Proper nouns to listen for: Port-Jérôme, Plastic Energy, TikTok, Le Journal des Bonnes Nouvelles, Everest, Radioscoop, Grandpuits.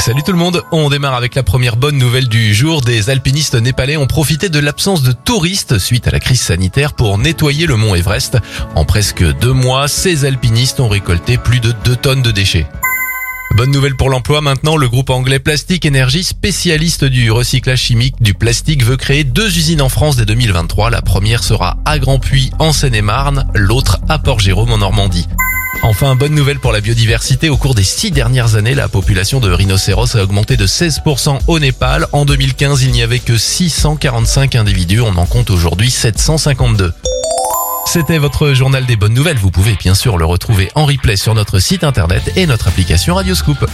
Salut tout le monde, on démarre avec la première bonne nouvelle du jour. Des alpinistes népalais ont profité de l'absence de touristes suite à la crise sanitaire pour nettoyer le mont Everest. En presque 2 mois, ces alpinistes ont récolté plus de 2 tonnes de déchets. Bonne nouvelle pour l'emploi maintenant, le groupe anglais Plastic Energy, spécialiste du recyclage chimique du plastique, veut créer 2 usines en France dès 2023. La première sera à Grandpuits en Seine-et-Marne, l'autre à Port-Jérôme en Normandie. Enfin, bonne nouvelle pour la biodiversité. Au cours des 6 dernières années, la population de rhinocéros a augmenté de 16% au Népal. En 2015, il n'y avait que 645 individus. On en compte aujourd'hui 752. C'était votre journal des bonnes nouvelles. Vous pouvez bien sûr le retrouver en replay sur notre site internet et notre application Radioscoop.